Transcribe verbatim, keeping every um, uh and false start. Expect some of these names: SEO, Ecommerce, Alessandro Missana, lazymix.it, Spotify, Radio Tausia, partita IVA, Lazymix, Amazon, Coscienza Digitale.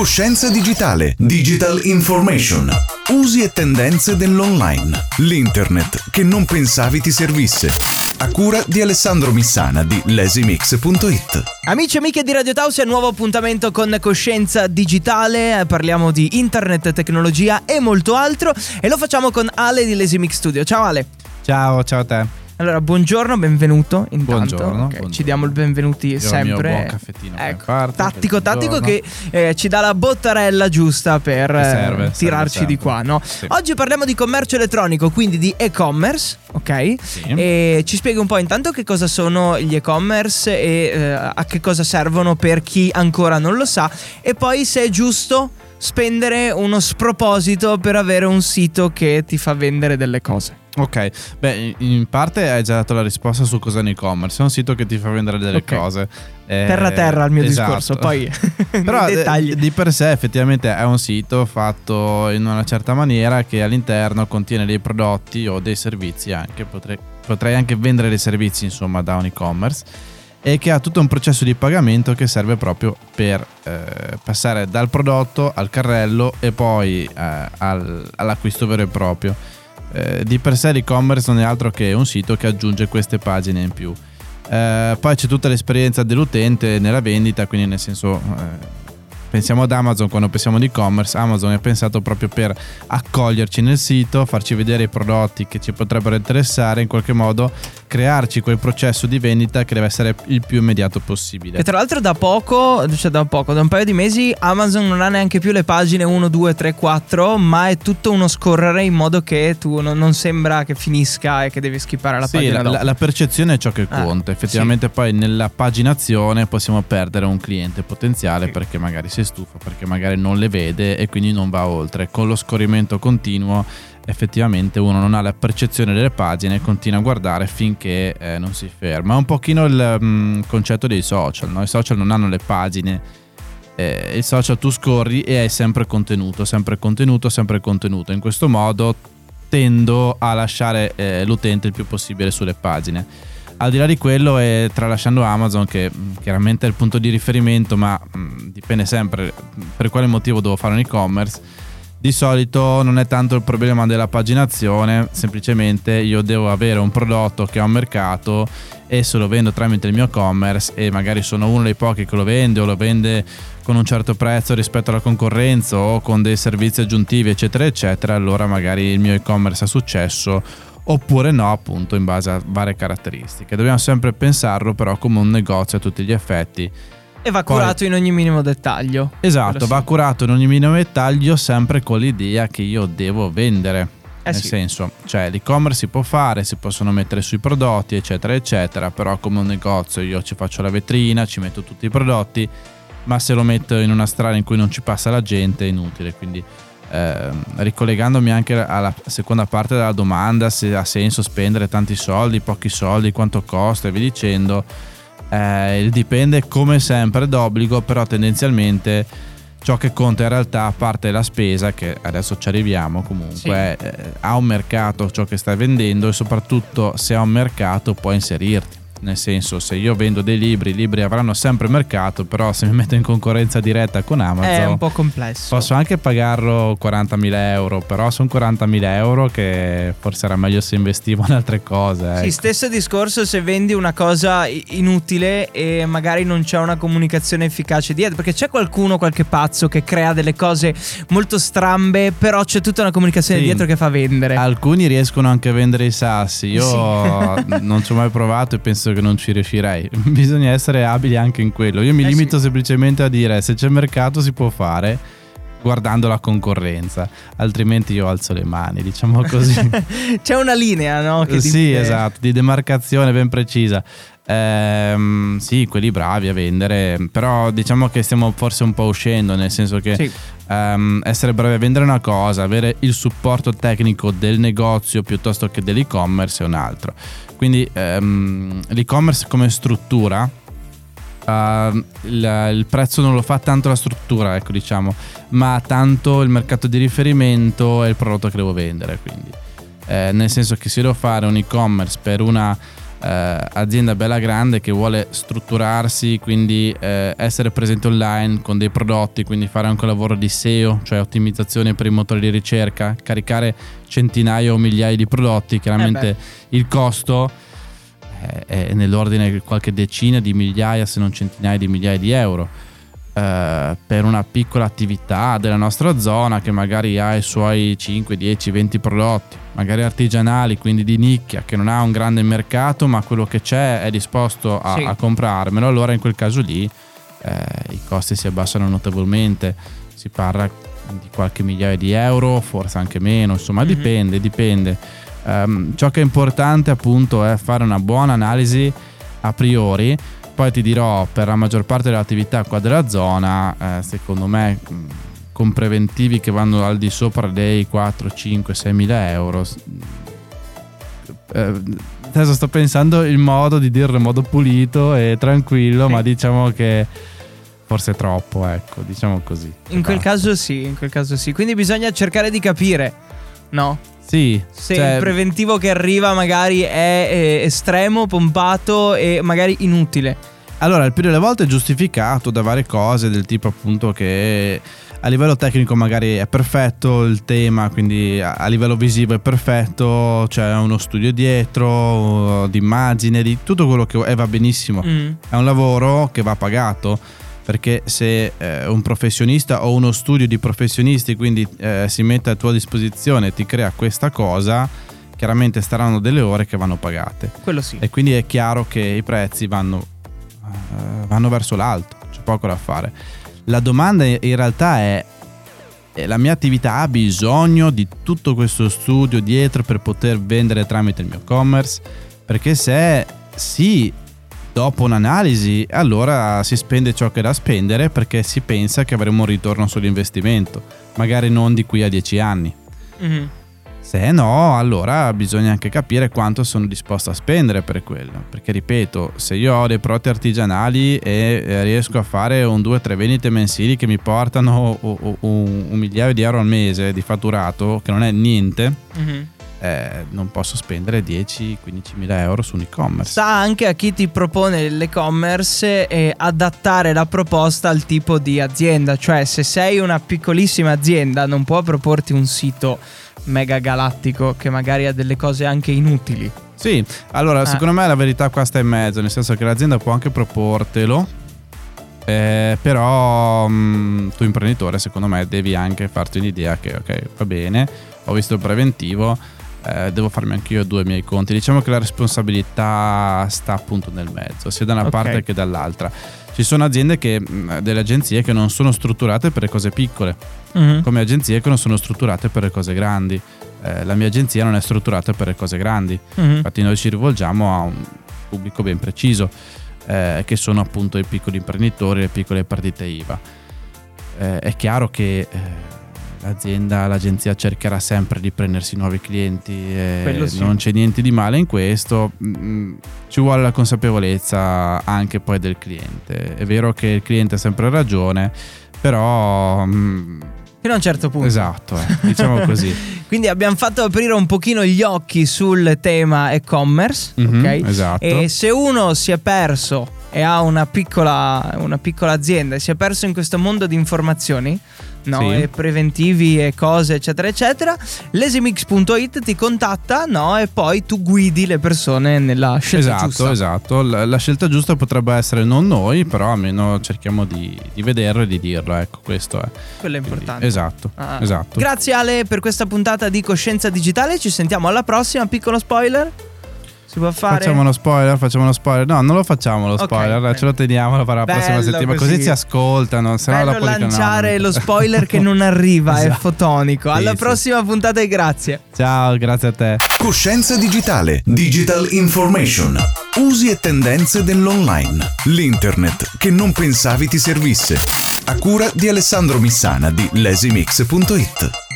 Coscienza Digitale, Digital Information, usi e tendenze dell'online, l'internet che non pensavi ti servisse, a cura di Alessandro Missana di lazymix punto it. Amici e amiche di Radio Tausia, nuovo appuntamento con Coscienza Digitale, parliamo di internet, tecnologia e molto altro e lo facciamo con Ale di Lazymix Studio. Ciao Ale. Ciao, ciao a te. Allora, buongiorno, benvenuto intanto. Buongiorno, okay, buongiorno. Ci diamo il benvenuti. Io sempre. Il mio buon caffettino, ecco, parte, tattico, tattico che eh, ci dà la bottarella giusta per eh, serve, tirarci serve, di serve. qua, no? Sì. Oggi parliamo di commercio elettronico, quindi di e-commerce, ok? Sì. E ci spieghi un po' intanto che cosa sono gli e-commerce e eh, a che cosa servono per chi ancora non lo sa e poi se è giusto spendere uno sproposito per avere un sito che ti fa vendere delle cose. Ok, beh, in parte hai già dato la risposta su cos'è un e-commerce. È un sito che ti fa vendere delle okay. cose. Terra a terra il mio esatto. discorso, poi però dettagli. Di per sé effettivamente è un sito fatto in una certa maniera che all'interno contiene dei prodotti o dei servizi anche. Potrei, potrei anche vendere dei servizi, insomma, da un e-commerce. E che ha tutto un processo di pagamento che serve proprio per eh, passare dal prodotto al carrello e poi eh, al, all'acquisto vero e proprio. Eh, di per sé l'e-commerce non è altro che un sito che aggiunge queste pagine in più. Eh, poi c'è tutta l'esperienza dell'utente nella vendita, quindi nel senso eh, pensiamo ad Amazon quando pensiamo di e-commerce. Amazon è pensato proprio per accoglierci nel sito, farci vedere i prodotti che ci potrebbero interessare, in qualche modo crearci quel processo di vendita che deve essere il più immediato possibile. E tra l'altro da poco, cioè da poco, da un paio di mesi Amazon non ha neanche più le pagine uno, due, tre, quattro, ma è tutto uno scorrere in modo che tu non, non sembra che finisca e che devi skippare la sì, pagina. Sì, la, la, la percezione è ciò che conta. Ah, effettivamente sì. Poi nella paginazione possiamo perdere un cliente potenziale sì. perché magari si stufa, perché magari non le vede e quindi non va oltre. Con lo scorrimento continuo effettivamente uno non ha la percezione delle pagine e continua a guardare finché eh, non si ferma. È un pochino il mh, concetto dei social, no? I social non hanno le pagine, eh, i social tu scorri e hai sempre contenuto, sempre contenuto, sempre contenuto. In questo modo tendo a lasciare eh, l'utente il più possibile sulle pagine. Al di là di quello, e tralasciando Amazon, che mh, chiaramente è il punto di riferimento, ma mh, dipende sempre per quale motivo devo fare un e-commerce. Di solito non è tanto il problema della paginazione, semplicemente io devo avere un prodotto che ha un mercato e se lo vendo tramite il mio e-commerce e magari sono uno dei pochi che lo vende o lo vende con un certo prezzo rispetto alla concorrenza o con dei servizi aggiuntivi eccetera eccetera, allora magari il mio e-commerce ha successo oppure no, appunto, in base a varie caratteristiche. Dobbiamo sempre pensarlo però come un negozio a tutti gli effetti. E va curato Poi, in ogni minimo dettaglio. Esatto, va sì. curato in ogni minimo dettaglio, sempre con l'idea che io devo vendere. eh Nel sì. senso, cioè l'e-commerce si può fare, si possono mettere sui prodotti eccetera eccetera, però come un negozio io ci faccio la vetrina, ci metto tutti i prodotti, ma se lo metto in una strada in cui non ci passa la gente è inutile. Quindi eh, ricollegandomi anche alla seconda parte della domanda, se ha senso spendere tanti soldi, pochi soldi, quanto costa e via dicendo, Eh, dipende come sempre d'obbligo, però tendenzialmente ciò che conta in realtà, a parte la spesa, che adesso ci arriviamo comunque, sì. eh, ha un mercato ciò che stai vendendo e soprattutto se ha un mercato puoi inserirti. Nel senso, se io vendo dei libri, i libri avranno sempre mercato, però se mi metto in concorrenza diretta con Amazon è un po' complesso. Posso anche pagarlo quarantamila euro, però sono quarantamila euro che forse era meglio se investivo in altre cose. Ecco. Sì, stesso discorso se vendi una cosa inutile e magari non c'è una comunicazione efficace dietro, perché c'è qualcuno, qualche pazzo che crea delle cose molto strambe, però c'è tutta una comunicazione sì. dietro che fa vendere. Alcuni riescono anche a vendere i sassi, io sì. non ci ho mai provato e penso che non ci riuscirei. Bisogna essere abili anche in quello. Io mi eh limito sì. semplicemente a dire se c'è mercato si può fare guardando la concorrenza, altrimenti io alzo le mani, diciamo così. C'è una linea, no? Che sì dipende... esatto, di demarcazione ben precisa. Ehm, sì, quelli bravi a vendere, però diciamo che stiamo forse un po' uscendo, nel senso che sì. um, essere bravi a vendere è una cosa, avere il supporto tecnico del negozio piuttosto che dell'e-commerce è un altro. Quindi um, l'e-commerce come struttura, uh, il, il prezzo non lo fa tanto la struttura, ecco, diciamo, ma tanto il mercato di riferimento e il prodotto che devo vendere. Quindi eh, nel senso che se devo fare un e-commerce per una eh, azienda bella grande che vuole strutturarsi, quindi eh, essere presente online con dei prodotti, quindi fare anche un lavoro di S E O, cioè ottimizzazione per i motori di ricerca, caricare centinaia o migliaia di prodotti, chiaramente eh il costo è, è nell'ordine di qualche decina di migliaia, se non centinaia di migliaia di euro, eh, per una piccola attività della nostra zona che magari ha i suoi cinque, dieci, venti prodotti, magari artigianali, quindi di nicchia, che non ha un grande mercato, ma quello che c'è è disposto a, sì. a comprarmelo. Allora in quel caso lì eh, i costi si abbassano notevolmente, si parla di qualche migliaio di euro, forse anche meno, insomma mm-hmm. dipende, dipende. Um, ciò che è importante appunto è fare una buona analisi a priori. Poi ti dirò, per la maggior parte delle attività qua della zona, eh, secondo me con preventivi che vanno al di sopra dei quattro, cinque, sei mila euro, eh, adesso sto pensando il modo di dirlo in modo pulito e tranquillo, sì. ma diciamo che forse è troppo, ecco, diciamo così. In quel caso sì, in quel caso sì. Quindi bisogna cercare di capire, no? Sì. Se cioè... il preventivo che arriva magari è eh, estremo, pompato e magari inutile. Allora, il più delle volte è giustificato da varie cose, del tipo appunto che a livello tecnico magari è perfetto il tema, quindi a livello visivo è perfetto, c'è uno studio dietro, di immagine, di tutto quello che è, va benissimo. Mm. È un lavoro che va pagato, perché se eh, un professionista o uno studio di professionisti quindi eh, si mette a tua disposizione e ti crea questa cosa, chiaramente staranno delle ore che vanno pagate. Quello sì. E quindi è chiaro che i prezzi vanno, eh, vanno verso l'alto, c'è poco da fare. La domanda in realtà è, la mia attività ha bisogno di tutto questo studio dietro per poter vendere tramite il mio commerce? Perché se sì... dopo un'analisi, allora si spende ciò che è da spendere, perché si pensa che avremo un ritorno sull'investimento, magari non di qui a dieci anni. Mm-hmm. Se no, allora bisogna anche capire quanto sono disposto a spendere per quello, perché ripeto, se io ho dei prodotti artigianali e riesco a fare un due tre vendite mensili che mi portano un, un, un migliaio di euro al mese di fatturato, che non è niente, mm-hmm. Eh, non posso spendere dieci quindici mila euro su un e-commerce. Sta anche a chi ti propone l'e-commerce e adattare la proposta al tipo di azienda. Cioè, se sei una piccolissima azienda non può proporti un sito mega galattico che magari ha delle cose anche inutili. Sì, allora eh. secondo me la verità qua sta in mezzo, nel senso che l'azienda può anche proportelo, eh, però mh, tu imprenditore secondo me devi anche farti un'idea che ok, va bene, ho visto il preventivo, Eh, devo farmi anche io due miei conti. Diciamo che la responsabilità sta appunto nel mezzo, sia da una okay. parte che dall'altra. Ci sono aziende che, delle agenzie che non sono strutturate per le cose piccole, mm-hmm. come agenzie che non sono strutturate per le cose grandi. Eh, la mia agenzia non è strutturata per le cose grandi, mm-hmm. infatti noi ci rivolgiamo a un pubblico ben preciso, eh, che sono appunto i piccoli imprenditori, le piccole partite I V A. Eh, è chiaro che eh, l'azienda, l'agenzia cercherà sempre di prendersi nuovi clienti e sì. non c'è niente di male in questo. Ci vuole la consapevolezza anche poi del cliente. È vero che il cliente ha sempre ragione, però fino a un certo punto. Esatto, eh, diciamo così. Quindi abbiamo fatto aprire un pochino gli occhi sul tema e-commerce, mm-hmm, ok? Esatto. E se uno si è perso e ha una piccola, una piccola azienda e si è perso in questo mondo di informazioni, no, sì. e preventivi e cose eccetera eccetera, lazymix punto it ti contatta, no, e poi tu guidi le persone nella scelta esatto, giusta. Esatto, la, la scelta giusta potrebbe essere non noi, però almeno cerchiamo di, di vederlo e di dirlo, ecco, questo è quello è importante. Quindi, esatto, ah. esatto. Grazie Ale per questa puntata di Coscienza Digitale, ci sentiamo alla prossima. Piccolo spoiler, si può fare? Facciamo uno spoiler, facciamo uno spoiler. No, non lo facciamo lo spoiler, okay, ce lo teniamo per la prossima settimana, così. così ci ascoltano. Se bello no, dopo lanciare dicono, no, lo spoiler che non arriva, esatto. è fotonico. Alla sì, prossima sì. puntata e grazie. Ciao, grazie a te. Coscienza Digitale, Digital Information, usi e tendenze dell'online, l'internet che non pensavi ti servisse. A cura di Alessandro Missana di lazymix punto it.